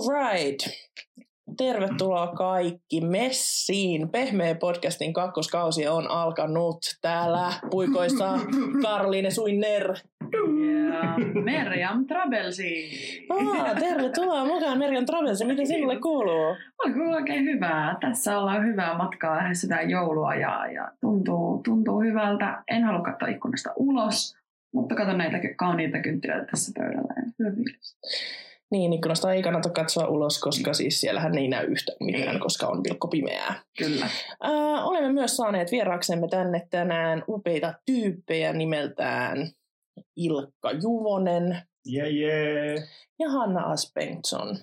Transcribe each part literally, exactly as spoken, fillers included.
Alright. Tervetuloa kaikki messiin. Pehmee podcastin kakkoskausi on alkanut täällä puikoissa. Caroline Suinner. Yeah. Meriam Trabelsi. Ah, tervetuloa mukaan Meriam Trabelsi. Miten sinulle kuuluu? Onko oikein hyvää. Tässä ollaan hyvää matkaa lähes sitä joulua ja, ja tuntuu, tuntuu hyvältä. En halua katsoa ikkunasta ulos, mutta katson näitä kauniita kynttilöitä tässä pöydällä. Hyvä fiilis. Niin, ikkunasta ei kannata katsoa ulos, koska siis siellähän ei näy yhtään mitään, koska on pilkko pimeää. Kyllä. Äh, olemme myös saaneet vieraaksemme tänne tänään upeita tyyppejä nimeltään Ilkka Juvonen. Yeah, yeah. Ja Hanna Aspenksson.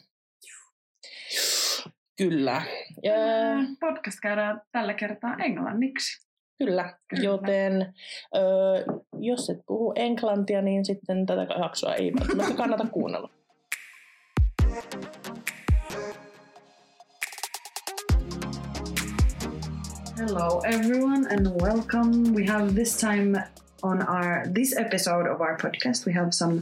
Kyllä. Ja... podcast käydään tällä kertaa englanniksi. Kyllä, Kyllä. joten ö, jos et puhu englantia, niin sitten tätä jaksoa ei välttämättä kannata kuunnella. Hello everyone and welcome. We have this time on our this episode of our podcast we have some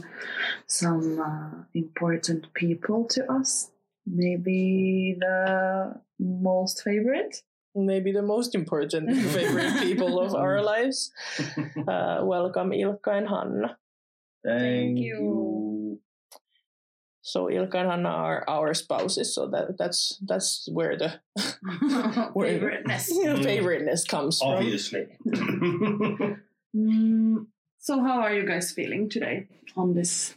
some uh, important people to us. Maybe the most favorite. Maybe the most important favorite people of our lives. Uh, welcome, Ilkka and Hanna. Thank, Thank you. you. So Ilkka and Hanna are our spouses, so that that's that's where the where favoriteness favoriteness comes from. Obviously. mm, so how are you guys feeling today on this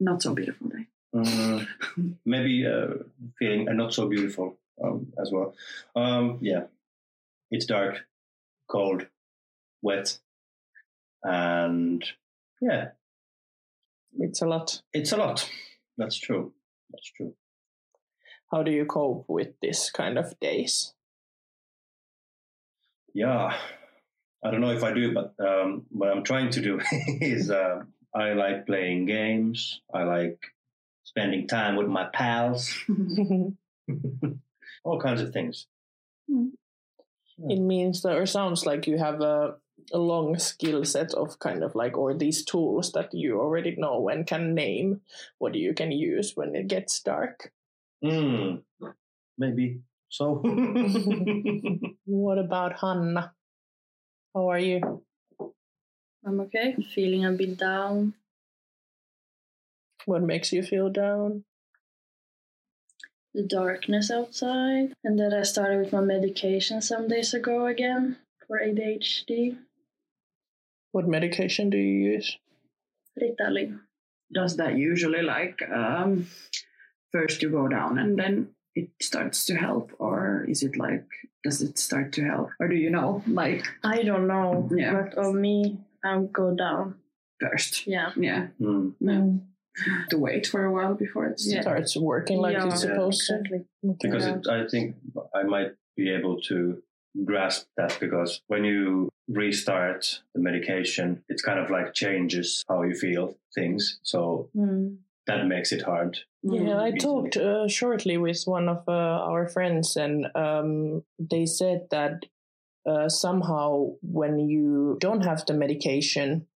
not so beautiful day? Uh, maybe uh, feeling uh, not so beautiful. Um, as well. Um, yeah, it's dark, cold, wet, and yeah, it's a lot. It's a lot. That's true. That's true. How do you cope with this kind of days? Yeah, I don't know if I do, but um, what I'm trying to do is uh, I like playing games. I like spending time with my pals. All kinds of things. Mm. Yeah. It means that, or sounds like you have a, a long skill set of kind of like, or these tools that you already know and can name what you can use when it gets dark. Mm. Maybe so. What about Hanna? How are you? I'm okay. Feeling a bit down. What makes you feel down? The darkness outside, and then I started with my medication some days ago again for A D H D. What medication do you use? Ritalin. Does that usually like um, first you go down and then it starts to help, or is it like does it start to help, or do you know like? I don't know, yeah. But on me, I'll go down first. Yeah, yeah. Mm. Mm. To wait for a while before it starts yeah. working like yeah, it's supposed yeah, exactly. to. Because it, I think I might be able to grasp that, because when you restart the medication, it's kind of like changes how you feel things. So mm. that makes it hard. Yeah, I talked uh, shortly with one of uh, our friends, and um, they said that uh, somehow when you don't have the medication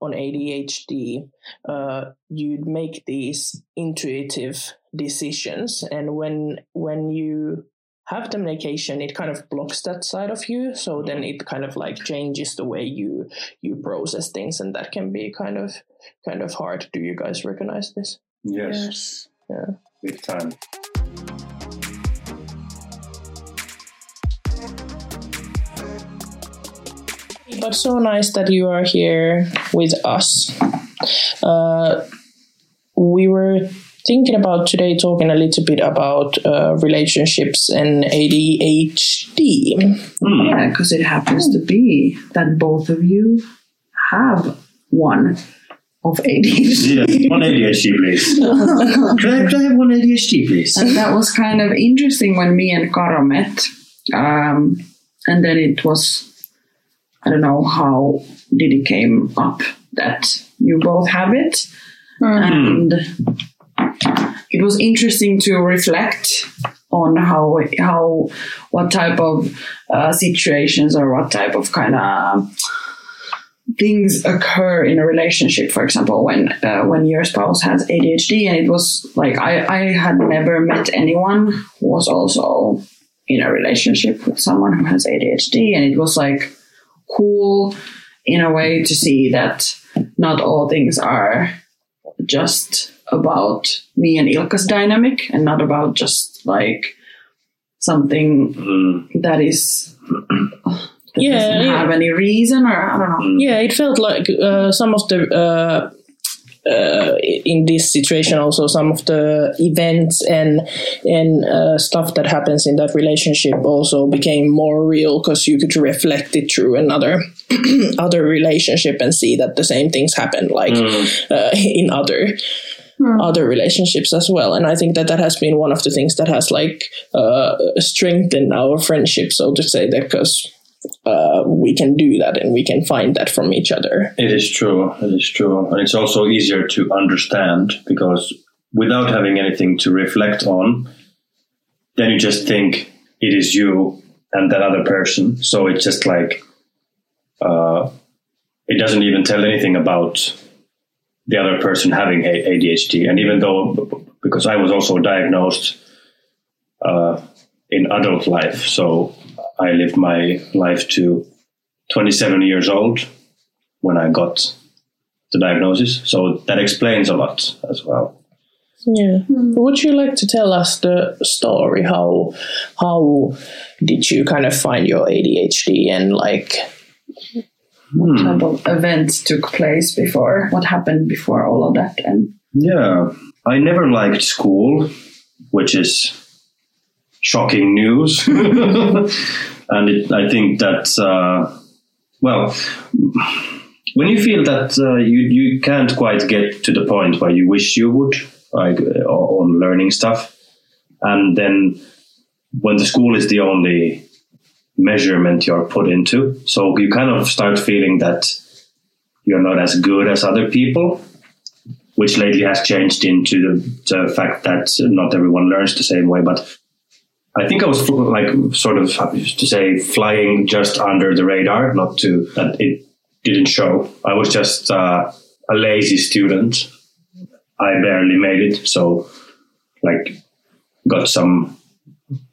on A D H D, uh, you'd make these intuitive decisions, and when when you have the medication, it kind of blocks that side of you. So mm-hmm. then it kind of like changes the way you you process things, and that can be kind of kind of hard. Do you guys recognize this? Yes. yes. Yeah. Big time. But so nice that you are here with us. Uh, we were thinking about today talking a little bit about uh, relationships and A D H D. Mm. Yeah, because it happens to be that both of you have one of A D H D. Yes, one A D H D, please. Could I, could I have one A D H D, please? And that was kind of interesting when me and Karo met. Um, and then it was... I don't know how did it came up that you both have it. Mm-hmm. And it was interesting to reflect on how, how what type of uh, situations or what type of kind of things occur in a relationship, for example, when uh, when your spouse has A D H D. And it was like, I, I had never met anyone who was also in a relationship with someone who has A D H D. And it was like cool in a way to see that not all things are just about me and Ilkka's dynamic, and not about just like something mm. that is... That yeah, doesn't yeah. have any reason, or I don't know. Yeah, it felt like uh, some of the uh, uh, in this situation also some of the events and and uh, stuff that happens in that relationship also became more real, because you could reflect it through another other relationship and see that the same things happened like mm. uh, in other. Hmm. other relationships as well. And I think that that has been one of the things that has like uh, strengthened our friendship, so to say, because uh, we can do that and we can find that from each other. It is true. It is true. And it's also easier to understand, because without having anything to reflect on, then you just think it is you and that other person. So it's just like, uh, it doesn't even tell anything about the other person having A D H D. And even though, because I was also diagnosed uh, in adult life, so I lived my life to twenty-seven years old when I got the diagnosis. So that explains a lot as well. Yeah. Mm-hmm. Would you like to tell us the story? How, how did you kind of find your A D H D, and like... What type of events took place before? What happened before all of that? And yeah, I never liked school, which is shocking news. And it, I think that, uh, well, when you feel that uh, you, you can't quite get to the point where you wish you would, like uh, on learning stuff, and then when the school is the only measurement you're put into, so you kind of start feeling that you're not as good as other people, which lately has changed into the, the fact that not everyone learns the same way. But I think I was like sort of, I used to say, flying just under the radar, not to that it didn't show. I was just uh, a lazy student. I barely made it, so like got some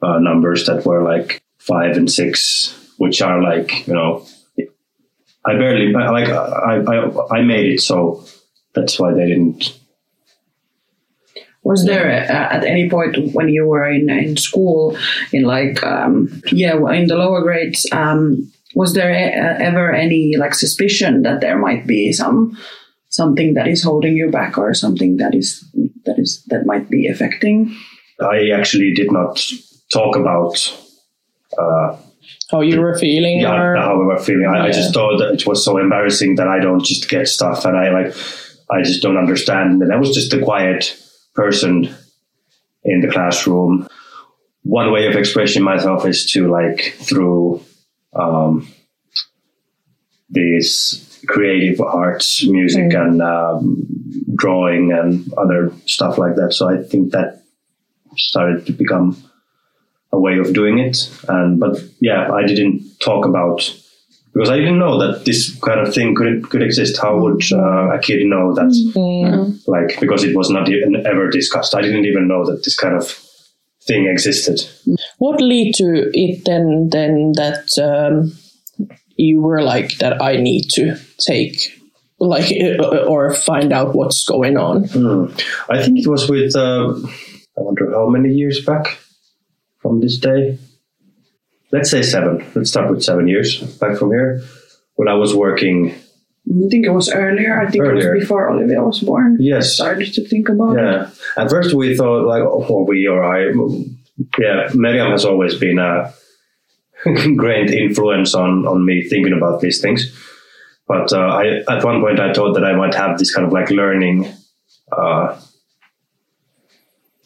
uh, numbers that were like five and six, which are like, you know, I barely, like I, I, I made it, so that's why they didn't. Was there a, at any point when you were in, in school, in like, um, yeah, in the lower grades, um, was there a, ever any like suspicion that there might be some something that is holding you back, or something that is that is that might be affecting? I actually did not talk about. Uh, how you were feeling? Yeah, or? how we were feeling. I, yeah. I just thought that it was so embarrassing that I don't just get stuff, and I like, I just don't understand. And I was just a quiet person in the classroom. One way of expressing myself is to like through um, these creative arts, music, mm. and um, drawing, and other stuff like that. So I think that started to become a way of doing it. And but yeah, I didn't talk about, because I didn't know that this kind of thing could could exist. How would uh, a kid know that? Yeah. Like, because it was not even ever discussed. I didn't even know that this kind of thing existed. What led to it then? Then that um, you were like that. I need to take like or find out what's going on. Mm. I think it was with. Uh, I wonder how many years back. From this day, let's say seven. Let's start with seven years back from here. When I was working, I think it was earlier. I think earlier. It was before Olivia was born. Yes, I started to think about yeah. it. At first, we thought like, oh, we or I. Yeah, Meriam has always been a great influence on on me thinking about these things. But uh, I, at one point, I thought that I might have this kind of like learning. Uh,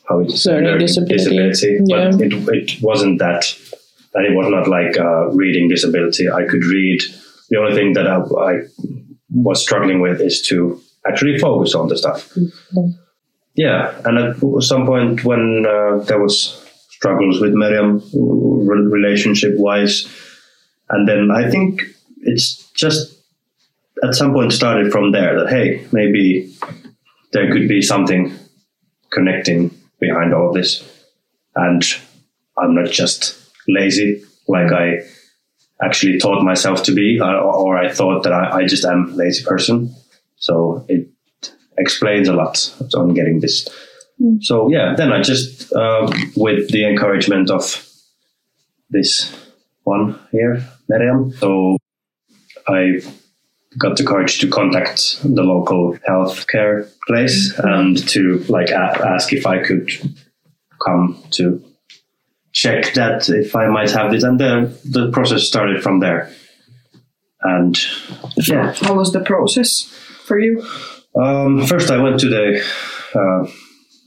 How it's learning disability, disability. Yeah. But it, it wasn't that, and it was not like uh, reading disability. I could read. The only thing that I, I was struggling with is to actually focus on the stuff. Mm-hmm. Yeah, and at some point when uh, there was struggles with Meriam relationship wise, and then I think it's just at some point started from there, that hey, maybe there could be something connecting behind all of this, and I'm not just lazy like I actually taught myself to be, or, or I thought that I, I just am a lazy person. So it explains a lot on getting this. Mm. So yeah, then I just, uh, with the encouragement of this one here, Meriam, so I got the courage to contact the local healthcare place and to like a- ask if I could come to check that if I might have this, and the the process started from there. And yeah, how was the process for you? Um, first, I went to the uh,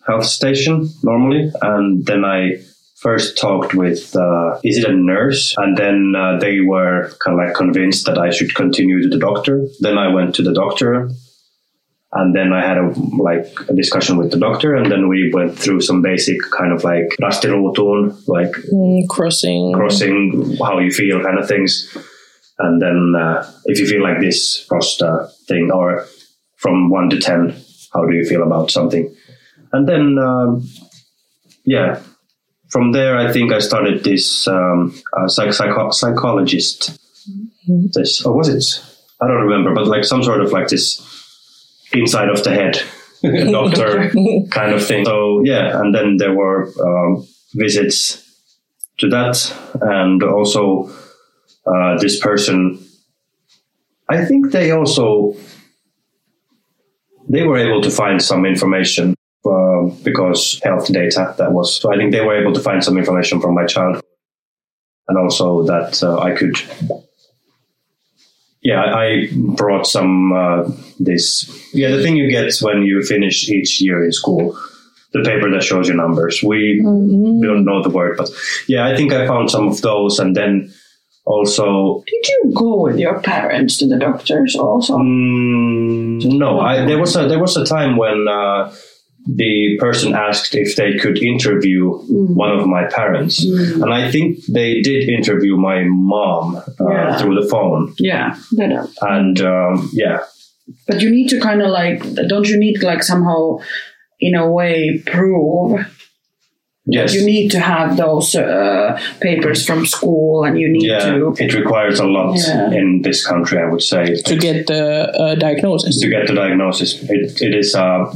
health station normally, and then I first talked with uh, is it a nurse, and then uh, they were kind of like convinced that I should continue to the doctor. Then I went to the doctor, and then I had a like a discussion with the doctor, and then we went through some basic kind of like rastiruutuun, like mm, crossing, crossing, how you feel kind of things. And then uh, if you feel like this, cross the thing, or from one to ten, how do you feel about something? And then, um, yeah, from there, I think I started this um, uh, psych- psycho- psychologist. Mm-hmm. This, or was it? I don't remember, but like some sort of like this inside of the head doctor kind of thing. So yeah, and then there were um, visits to that, and also uh, this person, I think they also they were able to find some information uh, because health data that was, so I think they were able to find some information from my childhood, and also that uh, I could Yeah, I brought some uh, this. Yeah, the thing you get when you finish each year in school, the paper that shows your numbers. We, mm-hmm. we don't know the word, but yeah, I think I found some of those. And then also, did you go with your parents to the doctors also? Um, no, I, there was a there was a time when uh, the person asked if they could interview mm. one of my parents, mm. and I think they did interview my mom uh, yeah. through the phone. Yeah, they don't. And um, yeah, but you need to kind of like, don't you need like somehow, in a way, prove? Yes, you need to have those uh, papers from school, and you need yeah, to. It requires a lot yeah. in this country, I would say, to get the uh, diagnosis. To get the diagnosis, it it is a. Uh,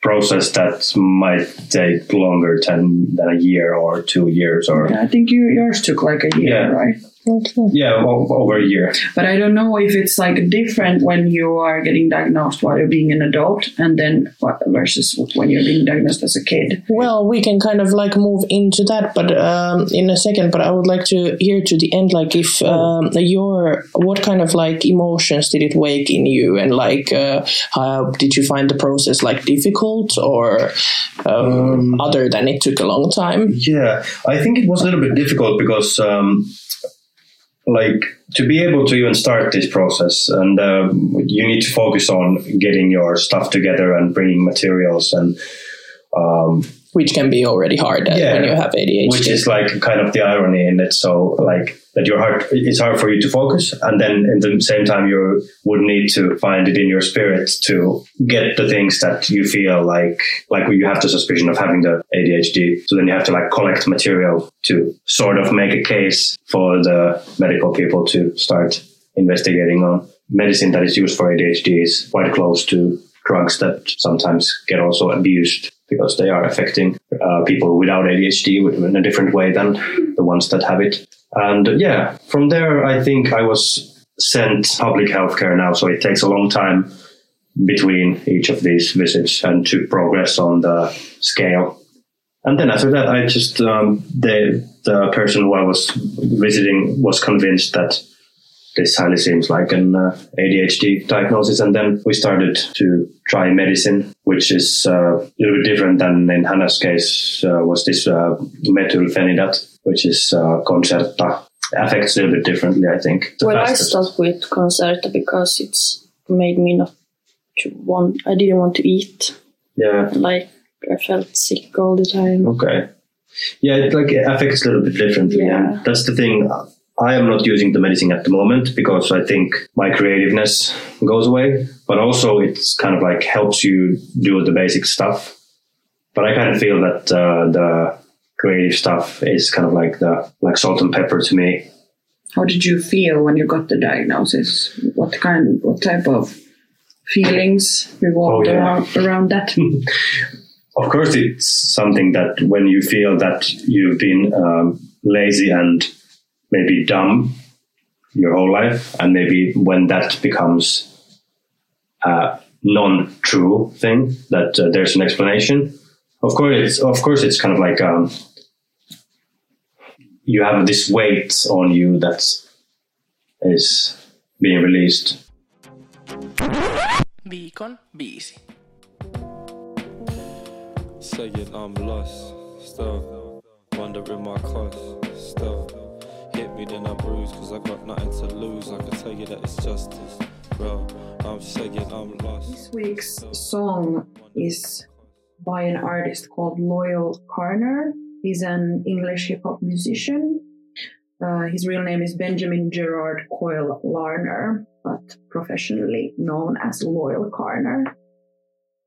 process that might take longer than, than a year or two years or yeah, I think you, yours took like a year, yeah. right? Okay. Yeah, well, over a year. But I don't know if it's like different when you are getting diagnosed while you're being an adult, and then versus when you're being diagnosed as a kid. Well, we can kind of like move into that, but um, in a second. But I would like to hear to the end, like if um, your what kind of like emotions did it wake in you, and like uh, how did you find the process like difficult or um, um, other than it took a long time? Yeah, I think it was a little bit difficult because. Um, Like to be able to even start this process, and uh, you need to focus on getting your stuff together and bringing materials, and um, which can be already hard yeah, when you have A D H D. Which is like kind of the irony in it. So like that your heart, it's hard for you to focus, and then at the same time you would need to find it in your spirit to get the things that you feel like like you have the suspicion of having the A D H D. So then you have to like collect material to sort of make a case for the medical people to start investigating on. Medicine that is used for A D H D is quite close to drugs that sometimes get also abused because they are affecting uh, people without A D H D in a different way than the ones that have it. And uh, yeah, from there, I think I was sent public healthcare now. So it takes a long time between each of these visits and to progress on the scale. And then after that, I just, um, the, the person who I was visiting was convinced that this highly seems like an uh, A D H D diagnosis. And then we started to try medicine, which is uh, a little bit different than in Hanna's case uh, was this uh, methylphenidate, which is uh, Concerta. Affects a little bit differently, I think. Well, fastest. I stopped with Concerta because it's made me not to want, I didn't want to eat. Yeah. Like I felt sick all the time. Okay. Yeah, it like it affects a little bit differently. Yeah. And that's the thing. I am not using the medicine at the moment because I think my creativeness goes away, but also it's kind of like helps you do the basic stuff. But I kind of feel that uh, the creative stuff is kind of like the like salt and pepper to me. How did you feel when you got the diagnosis? What kind, what type of feelings revolved oh, yeah. around, around that? Of course, it's something that when you feel that you've been um, lazy and maybe dumb your whole life, and maybe when that becomes a non-true thing, that uh, there's an explanation. Of course, it's, of course, it's kind of like um, you have this weight on you that is being released. Viikon viisi. Say it, I'm lost, still wondering my cost, still hit me then I bruise, cause I got nothing to lose, I can tell you that it's justice, bro, I'm saying I'm lost. This week's song is by an artist called Loyle Carner. He's an English hip-hop musician. Uh, his real name is Benjamin Gerard Coyle-Larner, but professionally known as Loyle Carner.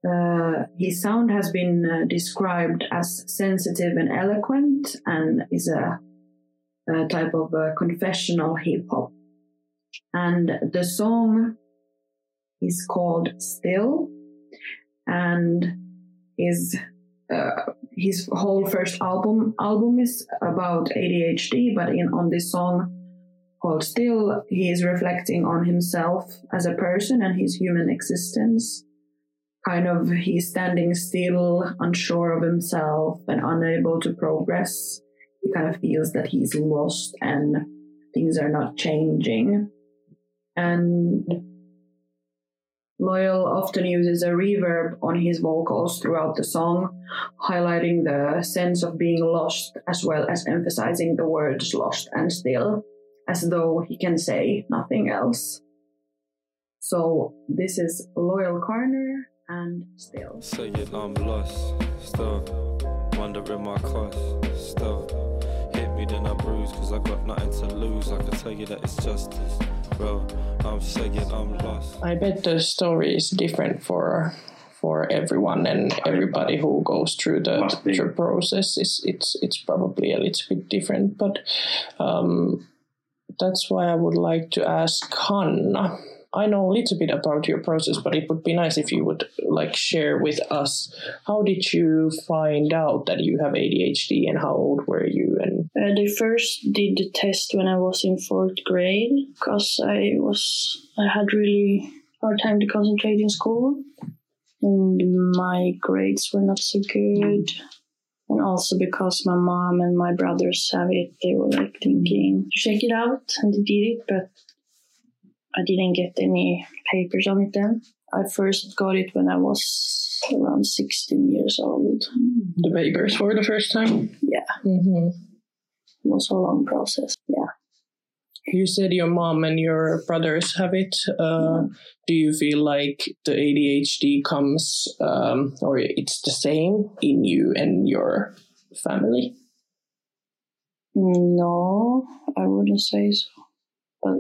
Uh, his sound has been uh, described as sensitive and eloquent, and is a, a type of uh, confessional hip-hop. And the song is called Still, and is uh, his whole first album album is about A D H D, but in on this song called Still, he is reflecting on himself as a person and his human existence. Kind of, he's standing still, unsure of himself and unable to progress. He kind of feels that he's lost and things are not changing. And Loyle often uses a reverb on his vocals throughout the song, highlighting the sense of being lost as well as emphasizing the words lost and still, as though he can say nothing else. So this is Loyle Carner and Still. Say it, I'm lost, still wondering my cost, still hit me then I bruise, cause I got nothing to lose, I can tell you that it's justice, bro, I'm saying I'm lost. I bet the story is different for for everyone, and everybody who goes through the, the process is it's it's probably a little bit different, but um, that's why I would like to ask Hanna. I know a little bit about your process, but it would be nice if you would like share with us, how did you find out that you have A D H D and how old were you? And uh, they first did the test when I was in fourth grade, because I was I had really hard time to concentrate in school, and my grades were not so good, and also because my mom and my brothers have it, they were like thinking to check it out, and they did it, but I didn't get any papers on it then. I first got it when I was around sixteen years old. The papers for the first time? Yeah. Mm-hmm. It was a long process, yeah. You said your mom and your brothers have it. Uh, mm-hmm. Do you feel like the A D H D comes, um, or it's the same in you and your family? No, I wouldn't say so. But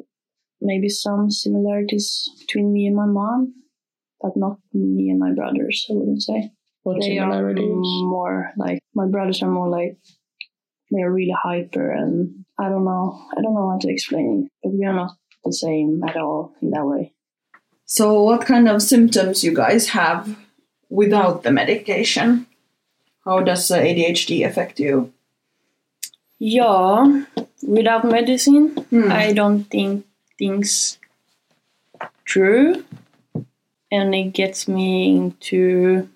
maybe some similarities between me and my mom, but not me and my brothers, I wouldn't say. What they similarities? Are more like, my brothers are more like, they are really hyper, and I don't know, I don't know how to explain it, but we are not the same at all in that way. So what kind of symptoms you guys have without the medication? How does A D H D affect you? Yeah, without medicine, hmm. I don't think things true, and it gets me into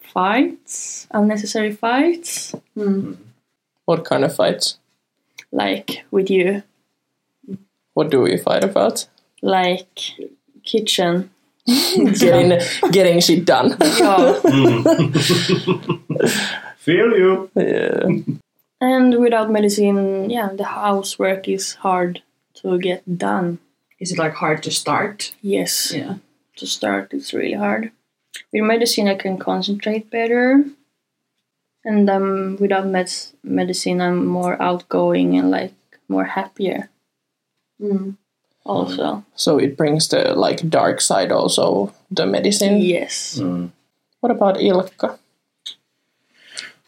fights, unnecessary fights. Mm. What kind of fights? Like with you. What do we fight about? Like kitchen. getting getting shit done. Yeah. Feel you. Yeah. And without medicine, yeah, the housework is hard to get done. Is it like hard to start? Yes. Yeah. To start, it's really hard. With medicine, I can concentrate better. And um, without med- medicine, I'm more outgoing and like more happier. Mm. Also. So it brings the like dark side also, the medicine. Yes. Mm. What about Ilkka?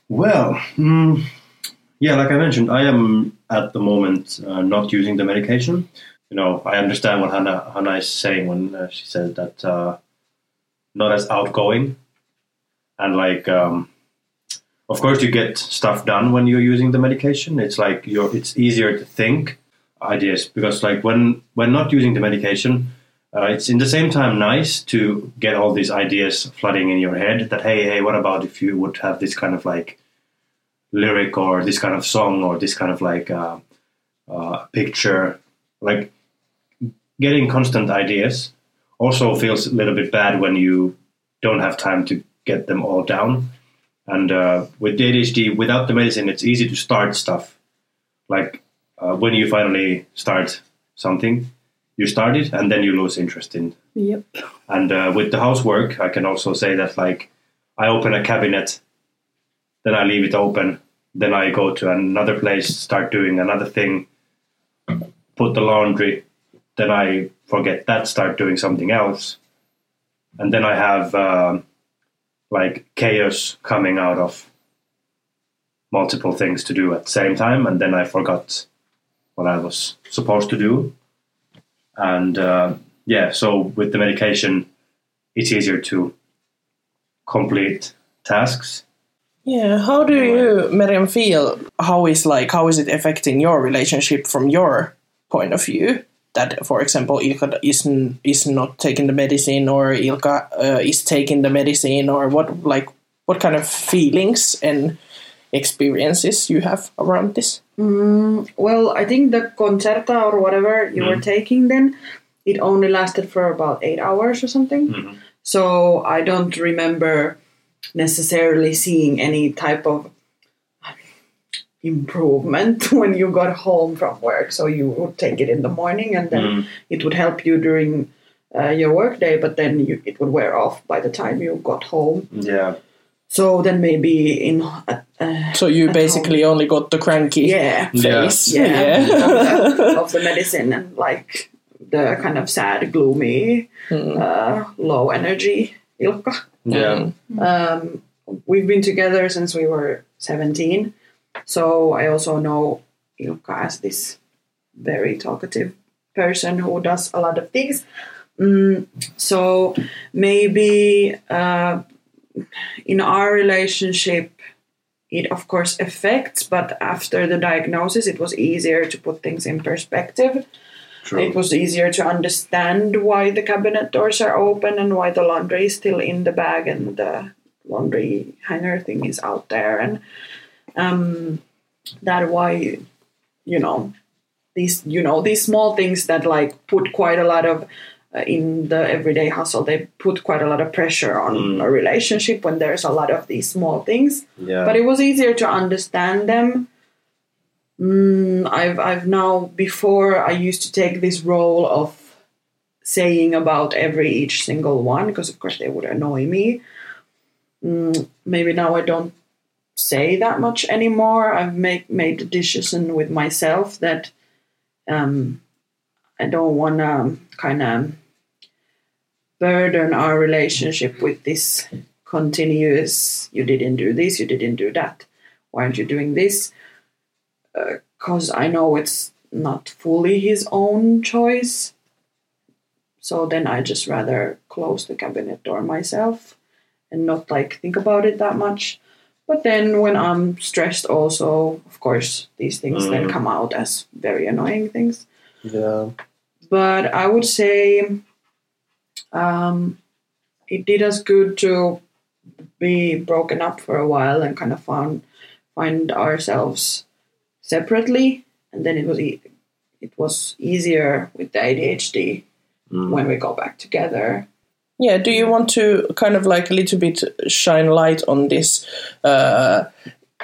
Well, mm, yeah, like I mentioned, I am at the moment uh, not using the medication. You know, I understand what Hanna, Hanna is saying when uh, she says that uh, not as outgoing. And like, um, of course, you get stuff done when you're using the medication. It's like you're, it's easier to think ideas because like when, when not using the medication, uh, it's in the same time nice to get all these ideas flooding in your head that, hey, hey, what about if you would have this kind of like lyric or this kind of song or this kind of like uh, uh, picture, like getting constant ideas also feels a little bit bad when you don't have time to get them all down. And uh, with A D H D, without the medicine, it's easy to start stuff. Like uh, when you finally start something, you start it and then you lose interest in. Yep. And uh, with the housework, I can also say that like I open a cabinet, then I leave it open, then I go to another place, start doing another thing, put the laundry, then I forget that, start doing something else. And then I have... Uh, like chaos coming out of multiple things to do at the same time. And then I forgot what I was supposed to do. And uh, yeah, so with the medication, it's easier to complete tasks. Yeah. How do you, Meriam, feel? How is like, how is it affecting your relationship from your point of view? That, for example, Ilkka is, is not taking the medicine, or Ilkka uh, is taking the medicine, or what like what kind of feelings and experiences you have around this? Mm, well, I think the Concerta or whatever you mm. were taking then, it only lasted for about eight hours or something. Mm-hmm. So I don't remember necessarily seeing any type of improvement when you got home from work. So you would take it in the morning and then mm. it would help you during uh, your work day, but then you, it would wear off by the time you got home. Yeah. So then maybe in... Uh, uh, so you basically home. only got the cranky yeah. face. Yeah. yeah. yeah. of, the, of the medicine and like the kind of sad, gloomy, mm. uh, low energy Ilkka. Yeah. Um, we've been together since we were seventeen. So I also know Ilkka as this very talkative person who does a lot of things. Mm, so maybe uh, in our relationship, it of course affects, but after the diagnosis, it was easier to put things in perspective. True. It was easier to understand why the cabinet doors are open and why the laundry is still in the bag and the laundry hanger thing is out there. And Um, that why, you know, these, you know, these small things that like put quite a lot of, uh, in the everyday hustle, they put quite a lot of pressure on mm. a relationship when there's a lot of these small things, yeah. But it was easier to understand them. Mm, I've, I've now, before I used to take this role of saying about every, each single one, because of course they would annoy me. Mm, maybe now I don't say that much anymore. I've make, made the decision with myself that um, I don't want to kind of burden our relationship with this continuous, you didn't do this, you didn't do that. Why aren't you doing this? Because uh, I know it's not fully his own choice. So then I just rather close the cabinet door myself and not like think about it that much. But then when I'm stressed also, of course, these things mm. then come out as very annoying things. Yeah. But I would say um, it did us good to be broken up for a while and kind of found, find ourselves separately. And then it was, e- it was easier with the A D H D mm. when we got back together. Yeah, do you want to kind of like a little bit shine light on this uh,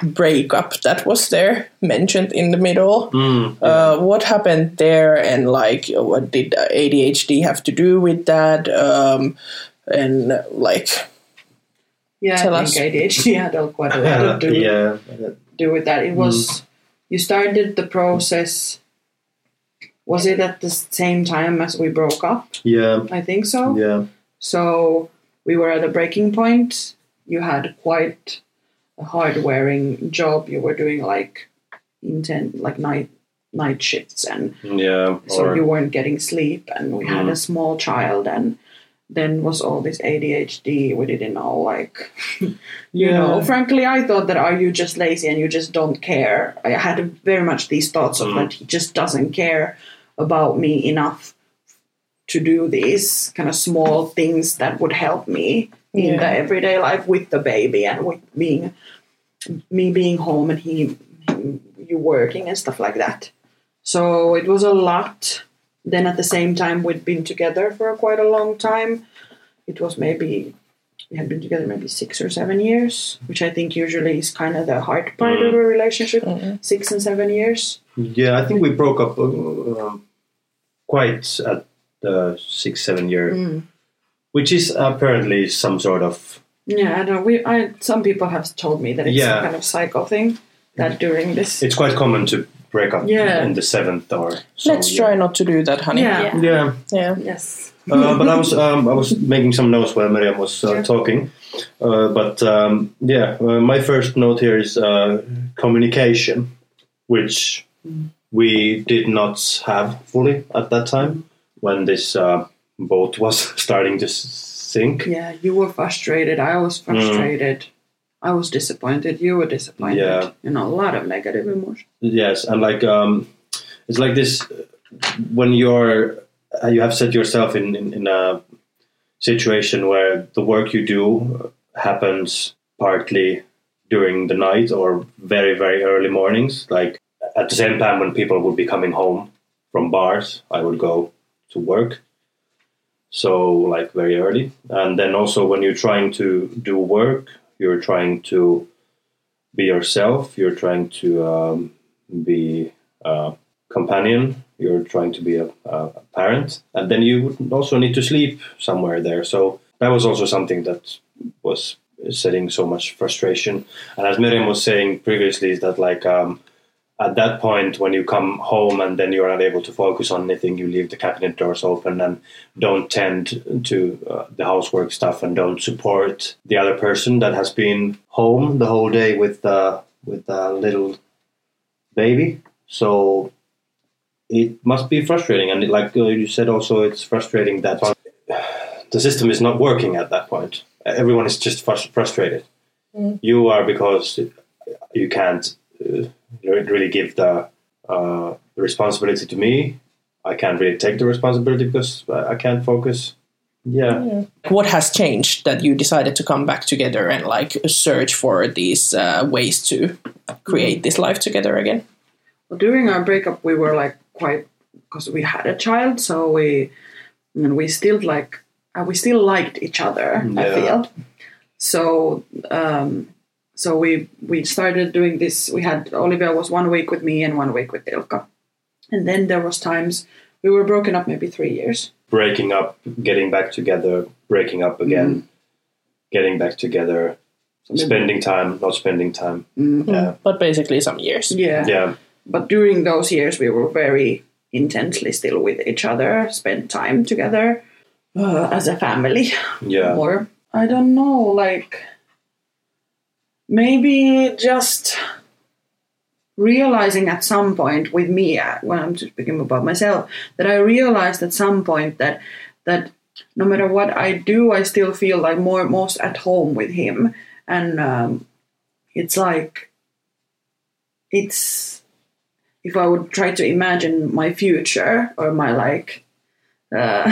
breakup that was there, mentioned in the middle? Mm, yeah. uh, what happened there and like what did A D H D have to do with that? Um, and like, yeah, tell I think us. A D H D had quite a lot to do, yeah. do with that. It was, mm. you started the process Was it at the same time as we broke up? Yeah. I think so. Yeah. So we were at a breaking point. You had quite a hard-wearing job. You were doing like intense, like night night shifts, and yeah, so or... you weren't getting sleep. And we mm. had a small child, and then was all this A D H D. We didn't know, like, you yeah. know. Frankly, I thought that are you just lazy and you just don't care? I had very much these thoughts mm. of that he just doesn't care about me enough to do these kind of small things that would help me in yeah. the everyday life with the baby and with being me being home and he, he you working and stuff like that. So it was a lot. Then at the same time, we'd been together for quite a long time. It was maybe, we had been together maybe six or seven years, which I think usually is kind of the hard part mm. of a relationship, mm-hmm. six and seven years. Yeah, I think we broke up uh, quite at the six, seven year, mm. which is apparently some sort of... Yeah, I don't know. We, I, some people have told me that it's yeah. a kind of cycle thing, that during this... It's quite common to break up yeah. in the seventh or... So, Let's yeah. try not to do that, honey. Yeah. Yeah. yeah. yeah. Yes. uh, but I was um, I was making some notes while Meriam was uh, yeah. talking. Uh, but um, yeah, uh, my first note here is uh, communication, which mm. we did not have fully at that time. When this uh, boat was starting to sink. Yeah, you were frustrated. I was frustrated. Mm. I was disappointed. You were disappointed. Yeah. You know, a lot of negative emotions. Yes, and like um, it's like this when you're you have set yourself in, in, in a situation where the work you do happens partly during the night or very very early mornings. Like at the same time when people would be coming home from bars, I would go to work, so like very early. And then also when you're trying to do work, you're trying to be yourself, you're trying to um, be a companion, you're trying to be a, a parent, and then you would also need to sleep somewhere there. So that was also something that was setting so much frustration. And as Meriam was saying previously, is that like um, at that point, when you come home and then you're not able to focus on anything, you leave the cabinet doors open and don't tend to uh, the housework stuff and don't support the other person that has been home the whole day with uh, with a little baby. So it must be frustrating. And it, like you said, also it's frustrating that the system is not working at that point. Everyone is just frustrated. Mm. You are because you can't... Uh, really give the uh, responsibility to me. I can't really take the responsibility because I can't focus. Yeah. yeah. What has changed that you decided to come back together and like search for these uh, ways to create this life together again? Well, during our breakup, we were like quite, because we had a child, so we and we still like we still liked each other. Yeah. I feel so. Um, So we, we started doing this. We had Olivia was one week with me and one week with Ilkka. And then there was times we were broken up maybe three years. Breaking up, getting back together, breaking up again, mm. getting back together, so spending time, not spending time. Mm-hmm. Yeah. But basically some years. Yeah. yeah. But during those years, we were very intensely still with each other, spent time together uh, as a family. Yeah. Or I don't know, like... Maybe just realizing at some point with me, when I'm speaking about myself, that I realized at some point that that no matter what I do, I still feel like more most at home with him. And um, it's like, it's, if I would try to imagine my future or my like, uh,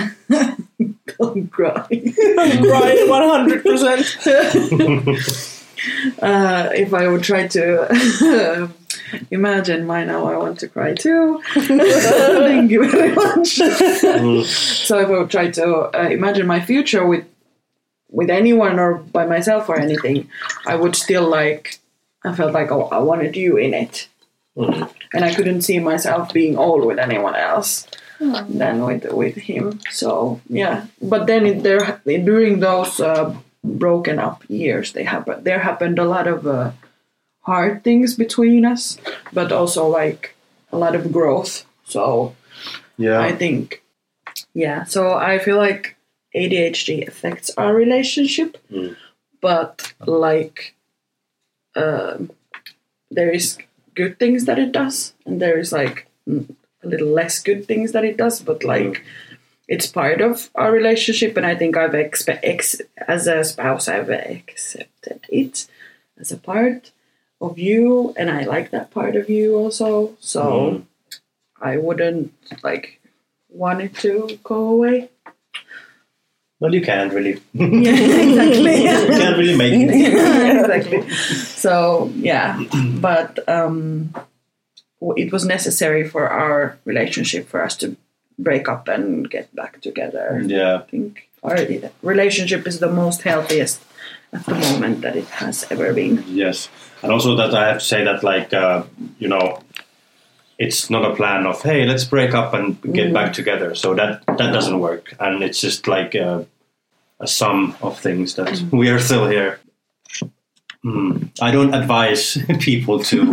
don't cry. Don't cry one hundred percent. Uh, if I would try to imagine my now, I want to cry too. Thank you very much. So if I would try to uh, imagine my future with with anyone or by myself or anything, I would still like. I felt like oh, I wanted you in it, mm. and I couldn't see myself being old with anyone else mm. than with with him. So yeah, but then it, there during those. Uh, broken up years they happen there happened a lot of uh, hard things between us, but also like a lot of growth. So Yeah. I think. Yeah. So I feel like A D H D affects our relationship, mm. but like um, there is good things that it does, and there is like a little less good things that it does, but like mm. it's part of our relationship, and I think I've expe- ex- as a spouse I've accepted it as a part of you, and I like that part of you also, so mm. I wouldn't like want it to go away. Well, you can't really. Yeah, exactly. You can't really make it. Yeah, exactly. So, yeah. But um, it was necessary for our relationship for us to break up and get back together. Yeah. I think our relationship is the most healthiest at the moment that it has ever been. Yes. And also that I have to say that, like, uh, you know, it's not a plan of, hey, let's break up and get mm. back together. So that, that doesn't work. And it's just like a, a sum of things that mm. we are still here. Mm. I don't advise people to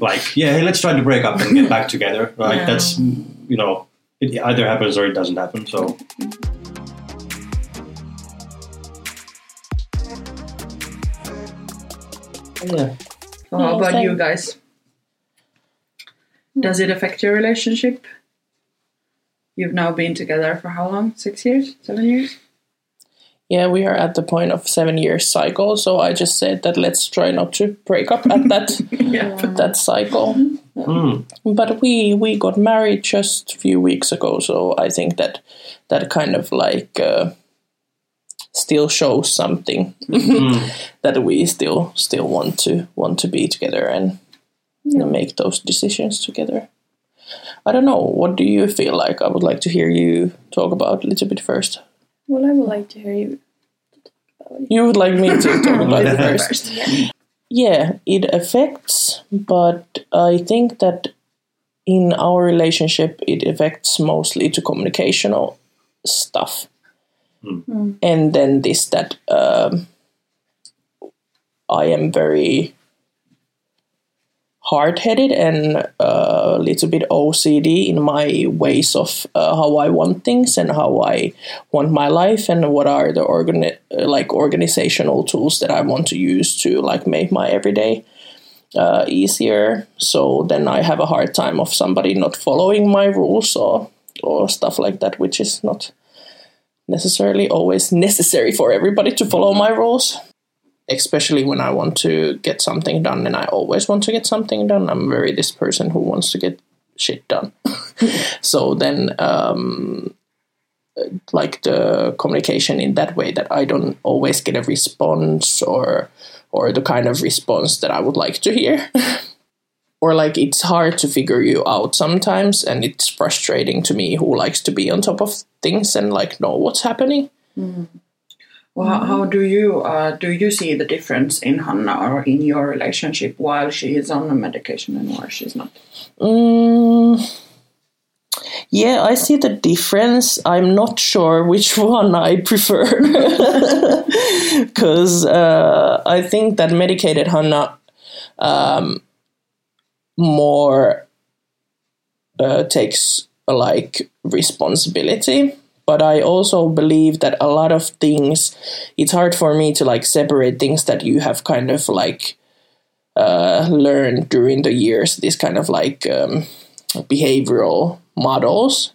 like, yeah, hey, let's try to break up and get back together. Like yeah. that's, you know, it either happens or it doesn't happen. So. Yeah. So how about you guys? Does it affect your relationship? You've now been together for how long? Six years? Seven years? Yeah, we are at the point of seven year cycle. So I just said that let's try not to break up at that yeah. that cycle. Mm-hmm. But we we got married just a few weeks ago. So I think that that kind of like uh, still shows something mm-hmm. that we still still want to want to be together and. You know, make those decisions together. I don't know. What do you feel like? I would like to hear you talk about a little bit first. Well, I would like to hear you talk about it. You would like me to talk about it first. first yeah. yeah, it affects, but I think that in our relationship, it affects mostly to communicational stuff. Mm. And then this, that um, I am very... hard-headed and a little bit O C D in my ways of uh, how I want things and how I want my life and what are the organi- like organizational tools that I want to use to like make my everyday uh, easier. So then I have a hard time of somebody not following my rules or or stuff like that, which is not necessarily always necessary for everybody to follow my rules. Especially when I want to get something done, and I always want to get something done. I'm very this person who wants to get shit done. So then, um, like the communication in that way that I don't always get a response or or the kind of response that I would like to hear. Or like it's hard to figure you out sometimes, and it's frustrating to me who likes to be on top of things and like know what's happening. Mm. Well, how, how do you uh, do you see the difference in Hanna or in your relationship while she is on the medication and while she's not? Um, yeah, I see the difference. I'm not sure which one I prefer. Because uh, I think that medicated Hanna um, more uh, takes like responsibility. But I also believe that a lot of things, it's hard for me to like separate things that you have kind of like uh, learned during the years, these kind of like um, behavioral models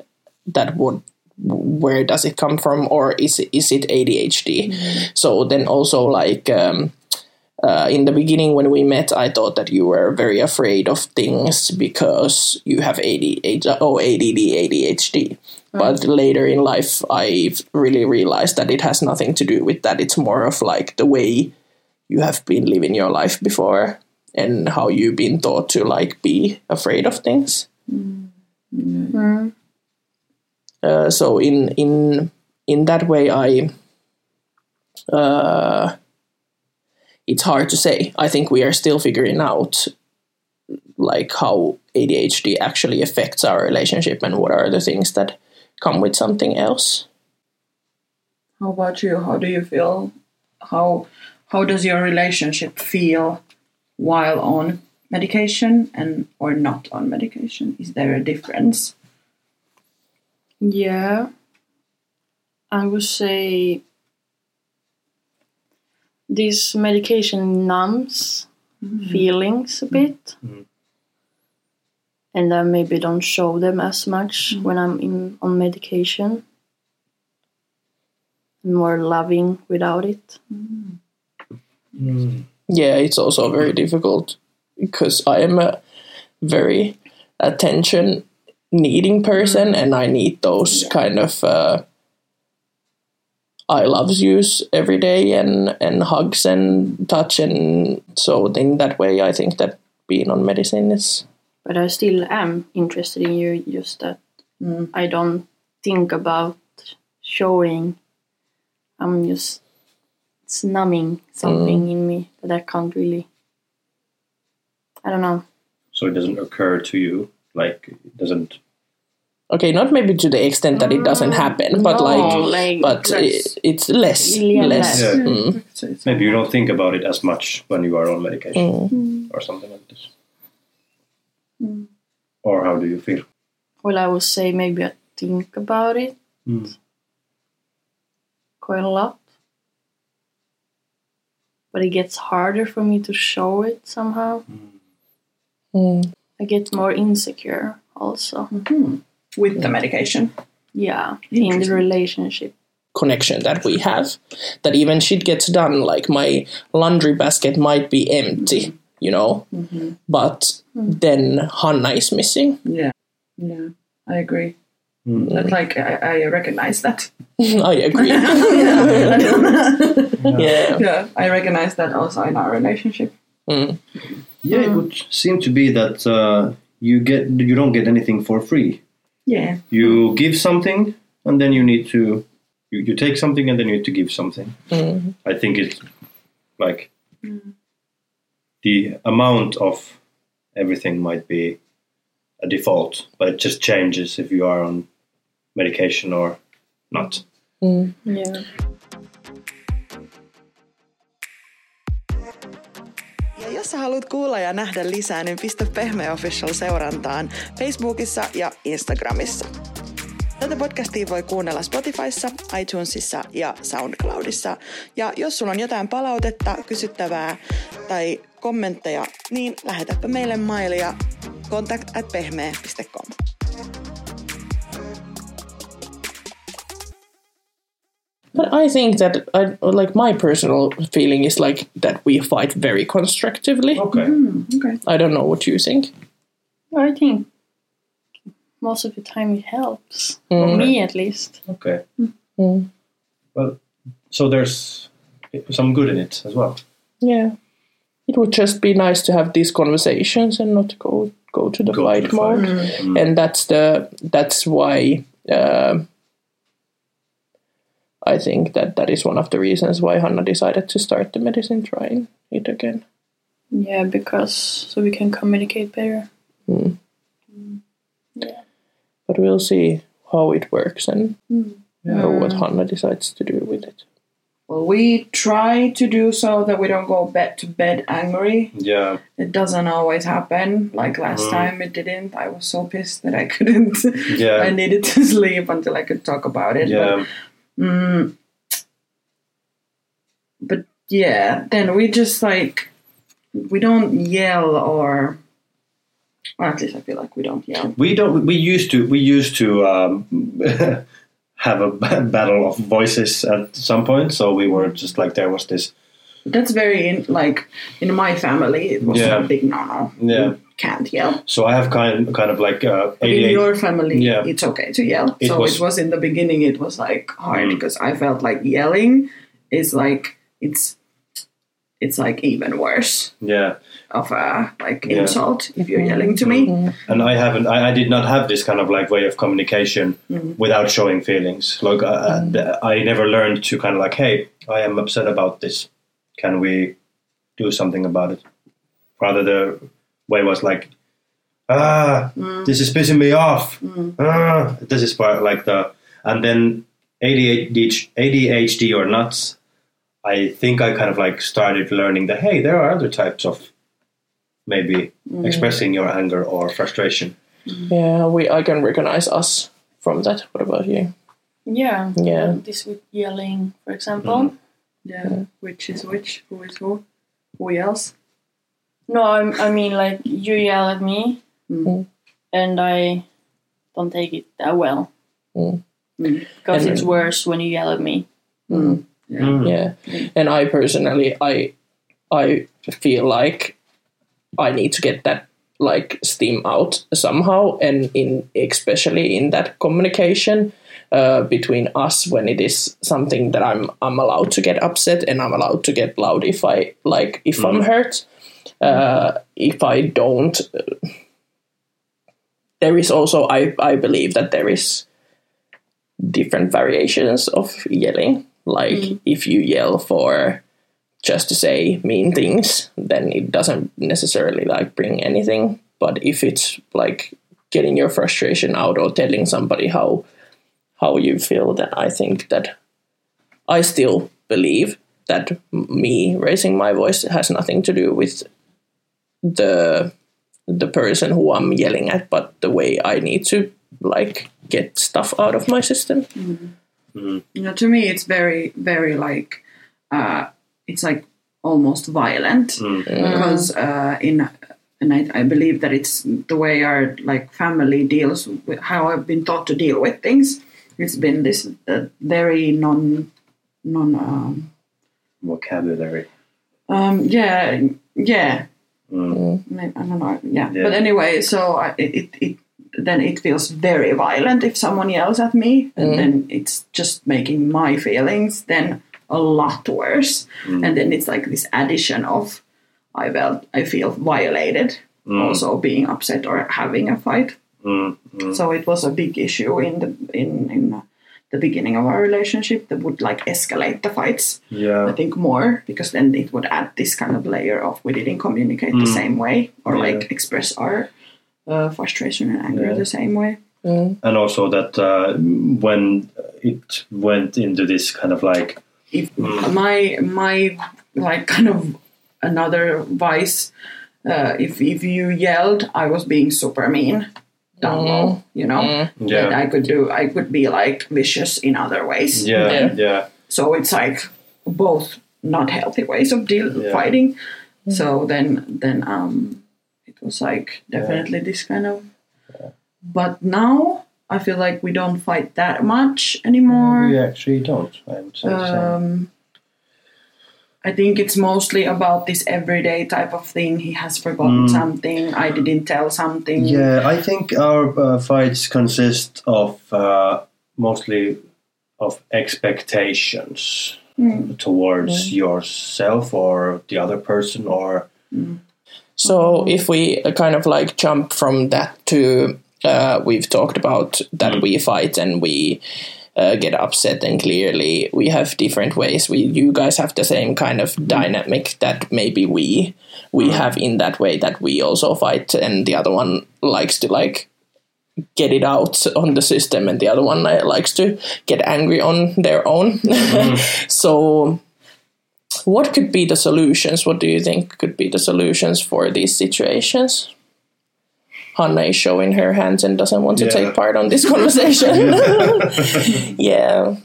that would, where does it come from, or is it, is it A D H D? Mm-hmm. So then also like um, uh, in the beginning when we met, I thought that you were very afraid of things because you have A D H D, oh, A D D, A D H D. But later in life, I've really realized that it has nothing to do with that. It's more of like the way you have been living your life before and how you've been taught to like be afraid of things. Mm-hmm. Uh, so in in in that way, I uh, it's hard to say. I think we are still figuring out like how A D H D actually affects our relationship and what are the things that come with something else. How about you? How do you feel? How how does your relationship feel while on medication and or not on medication? Is there a difference? Yeah. I would say this medication numbs mm-hmm. feelings a bit. Mm-hmm. And I maybe don't show them as much mm-hmm. when I'm in on medication. More loving without it. Mm-hmm. Mm. Yeah, it's also very difficult because I am a very attention needing person and I need those yeah. kind of uh, I loves yous every day and, and hugs and touch, and so in that way I think that being on medicine is... But I still am interested in you, just that mm. I don't think about showing. I'm just, it's numbing something mm. in me that I can't really, I don't know. So it doesn't occur to you, like, it doesn't... Okay, not maybe to the extent that it doesn't happen, but no, like, like, but less, it's less, less. Yeah. Mm. It's, it's maybe you don't think about it as much when you are on medication mm. Mm. or something like this. Mm. Or how do you feel? Well, I would say maybe I think about it mm. quite a lot, but it gets harder for me to show it somehow. Mm. Mm. I get more insecure also. Mm-hmm. With yeah. the medication? Yeah, in the relationship. Connection that we have, that even shit gets done, like my laundry basket might be empty, mm-hmm. you know, mm-hmm. but mm-hmm. then Hanna is missing. Yeah, yeah, I agree. Mm-hmm. That, like, I, I recognize that. I agree. yeah. yeah. yeah, I recognize that also in our relationship. Mm. Yeah, it would seem to be that uh, you get you don't get anything for free. Yeah. You give something, and then you need to you, you take something, and then you need to give something. Mm-hmm. I think it's like mm. the amount of everything might be a default, but it just changes if you are on medication or not. Mm. Yeah. Jos sä haluat kuulla ja nähdä lisää, niin pistä Pehmee Official seurantaan Facebookissa ja Instagramissa. Tätä podcastia voi kuunnella Spotifyssa, iTunesissa ja SoundCloudissa. Ja jos sulla on jotain palautetta, kysyttävää tai kommentteja, niin lähetäpä meille mailia contact at pehmee dot com. But I think that, I, like, my personal feeling is, like, that we fight very constructively. Okay. Mm, okay. I don't know what you think. I think most of the time it helps. Mm. For me, at least. Okay. Mm. Well, so there's some good in it as well. Yeah. It would just be nice to have these conversations and not go, go to the go fight to the mode. Fight. Mm. And that's the that's why... Uh, I think that that is one of the reasons why Hanna decided to start the medicine, trying it again. Yeah, because so we can communicate better. Mm. Mm. Yeah. But we'll see how it works and mm. yeah. what Hanna decides to do with it. Well, we try to do so that we don't go bed to bed angry. Yeah. It doesn't always happen. Like last mm. time it didn't. I was so pissed that I couldn't. Yeah. I needed to sleep until I could talk about it. Yeah. But Mm, but yeah, then we just like, we don't yell or, or at least I feel like we don't yell. We don't, we used to, we used to um, have a battle of voices at some point. So we were just like, there was this. That's very, in, like in my family, it was yeah. a big no-no. Yeah. Can't yell. So I have kind of, kind of like uh, A D H D. In your family, yeah. it's okay to yell. It so was, it was in the beginning, it was like hard mm. because I felt like yelling is like, it's it's like even worse. Yeah. Of a like yeah. insult if you're yelling to me. Mm-hmm. And I haven't, I, I did not have this kind of like way of communication mm-hmm. without showing feelings. Like uh, mm-hmm. I never learned to kind of like, hey, I am upset about this. Can we do something about it? Rather the way was like, ah, mm. this is pissing me off. Mm. Ah, this is part like the, and then A D H D, A D H D or not, I think I kind of like started learning that, hey, there are other types of maybe mm. expressing your anger or frustration. Yeah, we I can recognize us from that. What about you? Yeah. Yeah. This with yelling, for example. Mm. Yeah. yeah. Which is which? Who is who? Who else? No, I'm, I mean, like, you yell at me, mm. and I don't take it that well. Mm. Mm. Because and it's worse when you yell at me. Mm. Yeah. Mm. yeah. Mm. And I personally, I, I feel like I need to get that, like, steam out somehow, and in especially in that communication uh, between us, when it is something that I'm I'm allowed to get upset and I'm allowed to get loud if I like if mm. I'm hurt. Uh, if I don't, uh, there is also I I believe that there is different variations of yelling. Like mm. if you yell for just to say mean things, then it doesn't necessarily like bring anything. But if it's like getting your frustration out or telling somebody how how you feel, then I think that I still believe that me raising my voice has nothing to do with the the person who I'm yelling at, but the way I need to like get stuff out of my system. Mm-hmm. Mm-hmm. You know, to me, it's very, very like. Uh, It's like almost violent mm. because uh, in and I, I believe that it's the way our like family deals with how I've been taught to deal with things. It's been this uh, very non non um, vocabulary. Um, yeah, yeah. Mm. I don't know. Yeah. yeah, but anyway, so I, it it then it feels very violent if someone yells at me, and mm. then it's just making my feelings then a lot worse, mm. and then it's like this addition of I felt I feel violated, mm. also being upset or having a fight. Mm. Mm. So it was a big issue in the in in the beginning of our relationship that would like escalate the fights. Yeah, I think more because then it would add this kind of layer of we didn't communicate mm. the same way or yeah. like express our uh, frustration and anger yeah. the same way. Mm. And also that uh, when it went into this kind of like. If my my like kind of another vice, uh, if if you yelled, I was being super mean down low, you know. Mm. Yeah. And I could do I could be like vicious in other ways. Yeah, yeah. yeah. So it's like both not healthy ways of deal yeah. fighting. Mm. So then then um it was like definitely yeah. this kind of. Yeah. But now. I feel like we don't fight that much anymore. We actually don't, I would say. Um, I think it's mostly about this everyday type of thing. He has forgotten mm. something. I didn't tell something. Yeah, I think our uh, fights consist of uh, mostly of expectations mm. towards yeah. yourself or the other person. Or mm. So if we kind of like jump from that to... Uh, we've talked about that mm. we fight and we uh, get upset, and clearly we have different ways. We, you guys have the same kind of mm. dynamic that maybe we we mm. have in that way that we also fight, and the other one likes to like get it out on the system, and the other one likes to get angry on their own. Mm. So, what could be the solutions? What do you think could be the solutions for these situations? Hanna is showing her hands and doesn't want to yeah. take part on this conversation. yeah.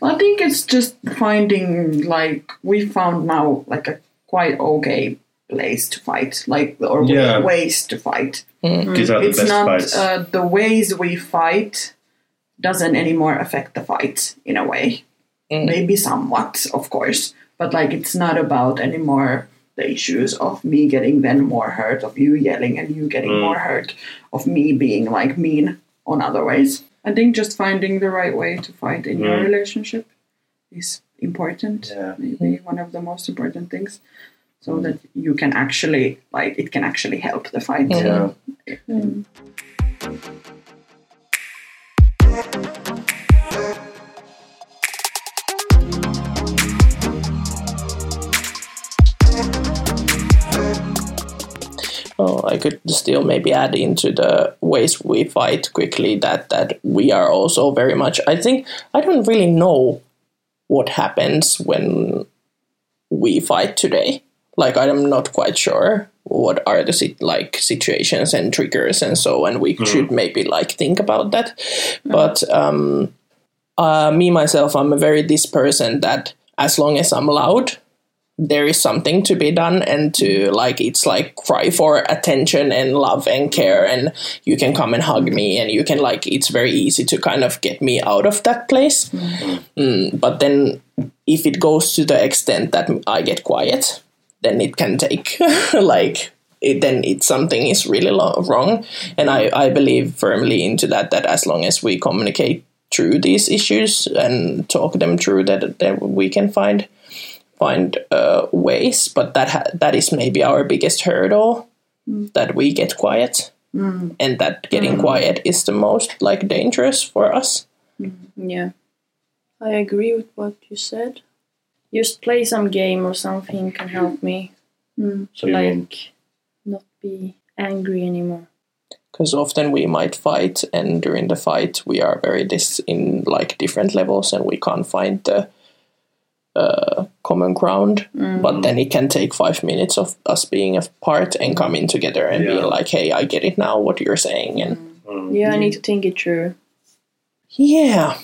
Well, I think it's just finding, like, we found now, like, a quite okay place to fight, like, or yeah. ways to fight. Mm. These are the it's best not, fights. Uh, the ways we fight doesn't anymore affect the fight, in a way. Mm. Maybe somewhat, of course, but, like, it's not about anymore... the issues of me getting then more hurt, of you yelling and you getting mm. more hurt, of me being like mean on other ways. I think just finding the right way to fight in mm. your relationship is important. Yeah. Maybe one of the most important things, so mm. that you can actually like it can actually help the fight. Yeah. Mm. Oh, I could still maybe add into the ways we fight quickly that, that we are also very much... I think I don't really know what happens when we fight today. Like, I'm not quite sure what are the sit- like situations and triggers and so on. We mm. should maybe like think about that. Mm. But um, uh, me, myself, I'm a very this person that as long as I'm loud, there is something to be done, and to like, it's like cry for attention and love and care, and you can come and hug me, and you can like, it's very easy to kind of get me out of that place. Mm-hmm. Mm, but then if it goes to the extent that I get quiet, then it can take like, it, then it's something is really lo- wrong. And I, I believe firmly into that, that as long as we communicate through these issues and talk them through, that, that we can find find uh, ways, but that ha- that is maybe our biggest hurdle, mm. that we get quiet, mm. and that getting mm. quiet is the most like dangerous for us. Mm. Yeah, I agree with what you said. Just play some game or something can help me. Mm. So like you mean... not be angry anymore. Because often we might fight, and during the fight we are very dis- in like different levels, and we can't find the Uh, common ground, mm. but then it can take five minutes of us being apart and coming together and yeah. being like, hey, I get it now what you're saying, and mm. yeah, I need to think it through. Yeah.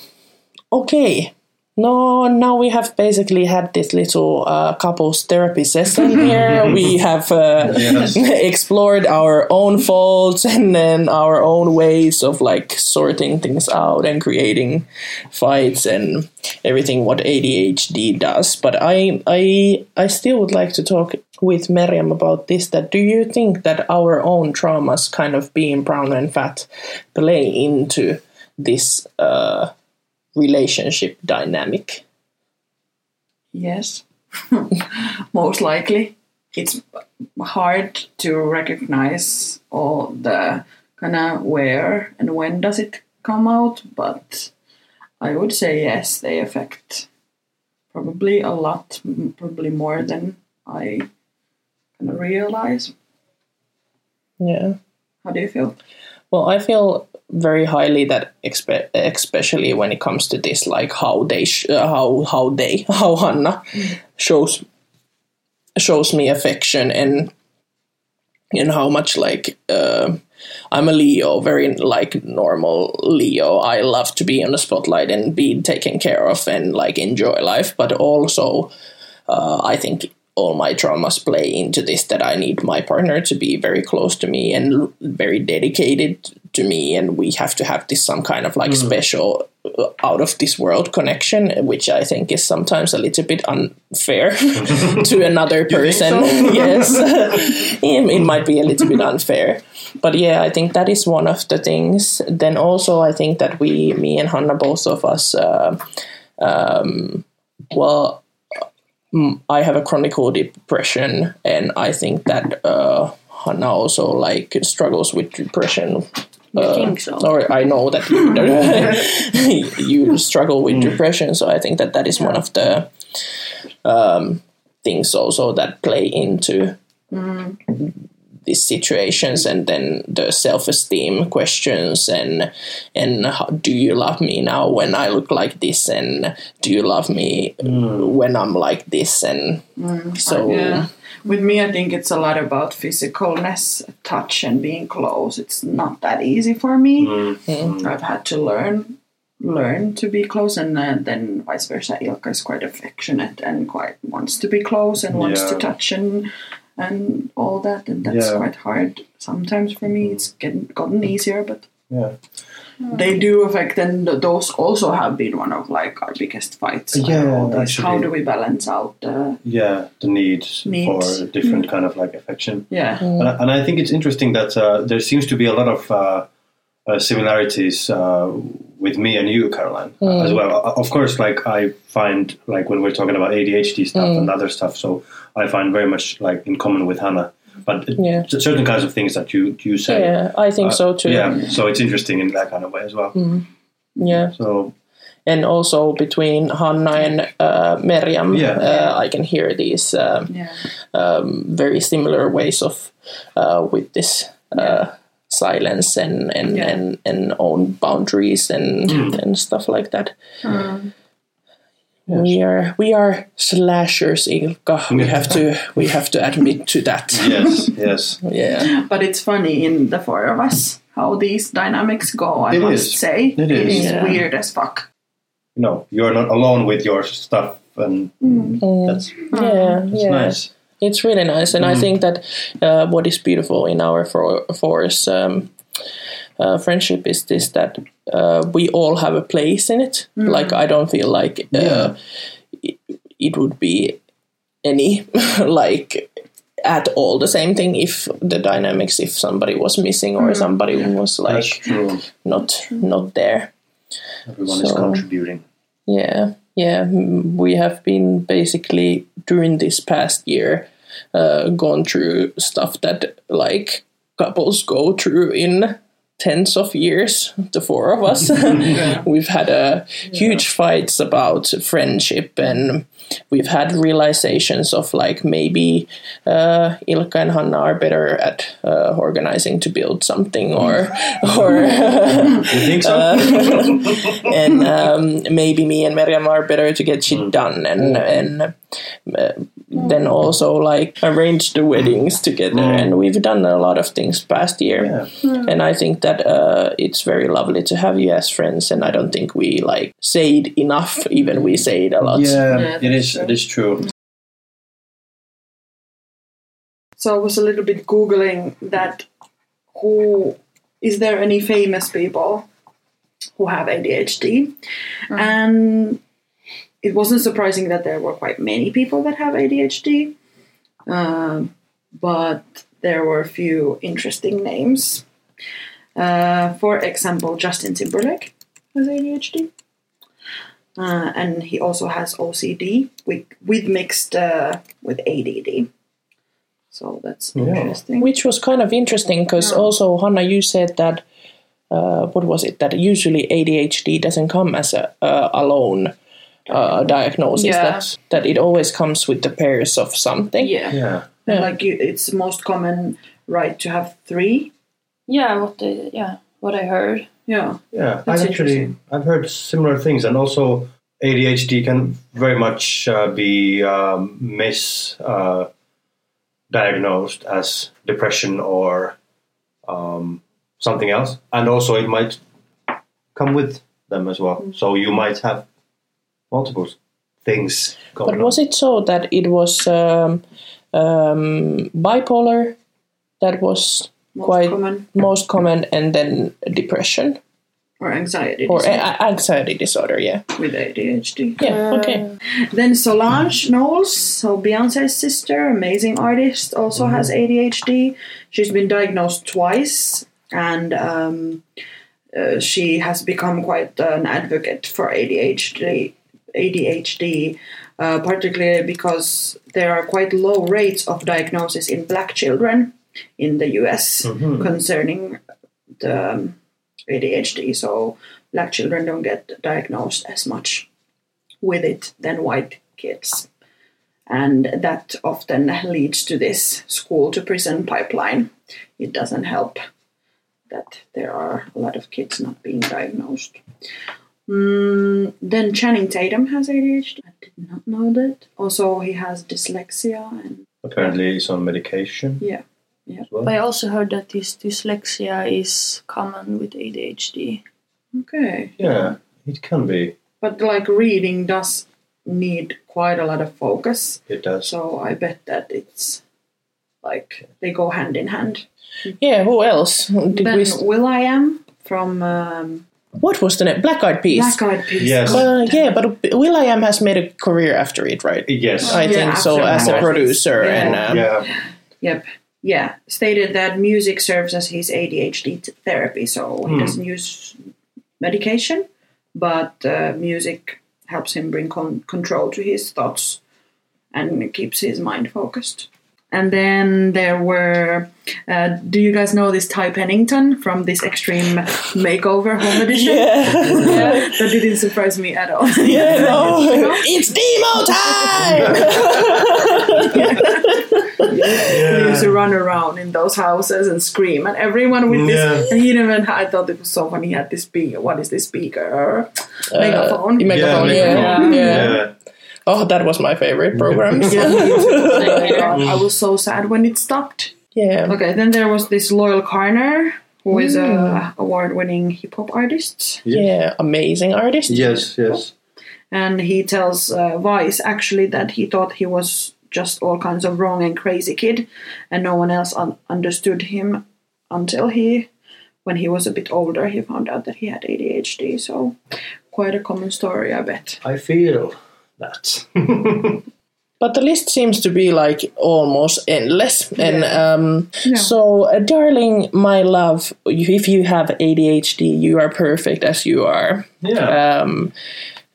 Okay. No, now we have basically had this little uh, couples therapy session here. We have uh, yes. explored our own faults and then our own ways of like sorting things out and creating fights and everything what A D H D does. But I, I, I still would like to talk with Meriam about this. That do you think that our own traumas, kind of being brown and fat, play into this? Uh, relationship dynamic? Yes. Most likely. It's hard to recognize all the kind of where and when does it come out, but I would say yes, they affect probably a lot, probably more than I kind of realize. Yeah. How do you feel? Well, I feel very highly that, expe- especially when it comes to this, like how they, sh- uh, how how they, how Hanna mm. shows shows me affection, and and how much like uh, I'm a Leo, very like normal Leo. I love to be in the spotlight and be taken care of and like enjoy life, but also uh, I think all my traumas play into this, that I need my partner to be very close to me and very dedicated to me, and we have to have this some kind of like mm. special uh, out of this world connection, which I think is sometimes a little bit unfair to another person. Yes, it might be a little bit unfair, but yeah, I think that is one of the things. Then also I think that we, me and Hanna, both of us, uh, um, well, I have a chronic depression, and I think that uh, Hanna also like struggles with depression. Uh, I think so. Or I know that you, you struggle with mm. depression, so I think that that is yeah. one of the um, things also that play into mm. these situations, and then the self-esteem questions, and and how, do you love me now when I look like this, and do you love me mm. when I'm like this, and mm. so yeah. With me, I think it's a lot about physicalness, touch, and being close. It's not that easy for me. Mm. I've had to learn learn to be close, and uh, then vice versa. Ilkka is quite affectionate and quite wants to be close and wants yeah. to touch and and all that, and that's yeah. quite hard sometimes for me. It's getting gotten easier, but yeah, they do affect, and those also have been one of like our biggest fights. Yeah, like, how do we balance out the yeah the need needs. for different mm. kind of like affection? Yeah, mm. and, I, and I think it's interesting that uh, there seems to be a lot of uh, uh, similarities uh, with me and you, Caroline, mm. as well. Of course, like I find like when we're talking about A D H D stuff mm. and other stuff, so I find very much like in common with Hanna. But yeah. certain kinds of things that you, you say. Yeah, I think uh, so too. Yeah, so it's interesting in that kind of way as well. Mm. Yeah. So, and also between Hanna and uh, Meriam, yeah. uh, I can hear these uh, yeah. um, very similar ways of uh, with this uh, yeah. silence and and, yeah. and and own boundaries and mm. and stuff like that. Mm. Yes. We are we are slashers, Ilkka. We have to we have to admit to that. Yes, yes, yeah. But it's funny in the four of us how these dynamics go. I it must is. say it, it is, is yeah. weird as fuck. No, you're not alone with your stuff, and mm. that's yeah, that's yeah. nice. It's really nice, and mm. I think that uh, what is beautiful in our four fours um, uh, friendship is this that. Uh, we all have a place in it. Mm. Like, I don't feel like uh, yeah. it, it would be any, like, at all the same thing if the dynamics, if somebody was missing or mm. somebody yeah. was, like, not not there. Everyone so, is contributing. Yeah, yeah. We have been basically, during this past year, uh, gone through stuff that, like, couples go through in... tens of years, the four of us. yeah. We've had a huge yeah. fights about friendship, and we've had realizations of like maybe uh, Ilkka and Hanna are better at uh, organizing to build something, or or uh, you think so? uh, and um, maybe me and Meriam are better to get shit done, and and uh, then also like arrange the weddings together, and we've done a lot of things past year, yeah. Yeah. and I think that. That uh, it's very lovely to have you as friends, and I don't think we like say it enough. Even we say it a lot. Yeah, yeah it is. True. It is true. So I was a little bit googling that. Who is there? Any famous people who have A D H D? Mm. And it wasn't surprising that there were quite many people that have A D H D, uh, but there were a few interesting names. Uh, for example, Justin Timberlake has A D H D, uh, and he also has O C D with with mixed uh, with A D D. So that's yeah. interesting. Which was kind of interesting because yeah. also Hanna, you said that uh, what was it that usually A D H D doesn't come as a uh, alone uh, diagnosis. Yeah. That that it always comes with the pairs of something. Yeah, yeah. yeah. Like you, it's most common, right, to have three. Yeah, what the, yeah, what I heard. Yeah, yeah. That's I've actually I've heard similar things, and also A D H D can very much uh, be um, misdiagnosed uh, as depression or um, something else, and also it might come with them as well. Mm-hmm. So you might have multiple things going on. But was it so that it was um, um, bipolar that was? Most quite common. Most common, and then depression or anxiety or disorder. A- anxiety disorder, yeah, with A D H D. Yeah, uh, okay. Then Solange Knowles, so Beyonce's sister, amazing artist, also mm-hmm. has A D H D. She's been diagnosed twice, and um, uh, she has become quite an advocate for A D H D. A D H D, uh, particularly because there are quite low rates of diagnosis in Black children. In the U S mm-hmm. concerning the A D H D, so Black children don't get diagnosed as much with it than white kids, and that often leads to this school to prison pipeline. It doesn't help that there are a lot of kids not being diagnosed. Mm, then Channing Tatum has A D H D. I did not know that. Also, he has dyslexia, and apparently he's on medication. Yeah. Yeah. Well. But I also heard that this dyslexia is common with A D H D. Okay. Yeah, it can be. But like reading does need quite a lot of focus. It does. So I bet that it's like they go hand in hand. Yeah, who else? Did then we st- Will.i.am from... Um, what was the name? Black Eyed Peas. Black Eyed Peas. Yes. Uh, yeah, but Will.i.am has made a career after it, right? Yes. I yeah, think so, as a producer. Yeah. and um, yeah. Yep. Yeah, stated that music serves as his A D H D t- therapy, so he mm. doesn't use medication, but uh, music helps him bring con- control to his thoughts and keeps his mind focused. And then there were, uh, do you guys know this Ty Pennington from this Extreme Makeover Home Edition? Yeah. yeah. That didn't surprise me at all. Yeah, no. It's demo time! yeah. He used to run around in those houses and scream, and everyone with yeah. this, and he even, I thought it was so funny, he had this speaker, what is this speaker? Uh, megaphone. Yeah, megaphone, yeah. yeah. yeah. yeah. Oh, that was my favorite program. Yeah, I was so sad when it stopped. Yeah. Okay, then there was this Loyle Carner, who mm. is a award-winning hip-hop artist. Yes. Yeah, amazing artist. Yes, yes. And he tells uh, Vice, actually, that he thought he was just all kinds of wrong and crazy kid, and no one else un- understood him until he, when he was a bit older, he found out that he had A D H D. So, quite a common story, I bet. I feel that. But the list seems to be like almost endless. Yeah. And um, yeah. so, uh, darling, my love, if you have A D H D, you are perfect as you are. Yeah. Um,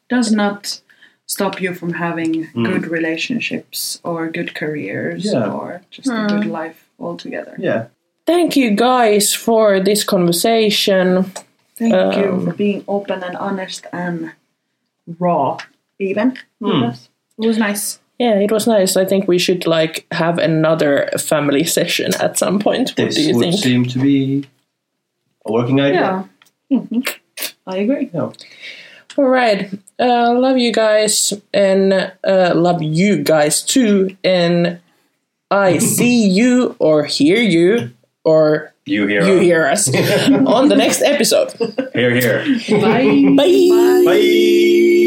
Does not stop you from having mm. good relationships or good careers yeah. or just mm. a good life altogether. Yeah. Thank you guys for this conversation. Thank um, you for being open and honest and raw, even. Mm. It was nice. Yeah, it was nice. I think we should like have another family session at some point. What this do you would think? Seem to be a working idea. Yeah, mm-hmm. I agree. Yeah. All right, uh, love you guys, and uh, love you guys too. And I see you or hear you or you hear you us. hear us on the next episode. Hear, hear. Bye. Bye. Bye. Bye.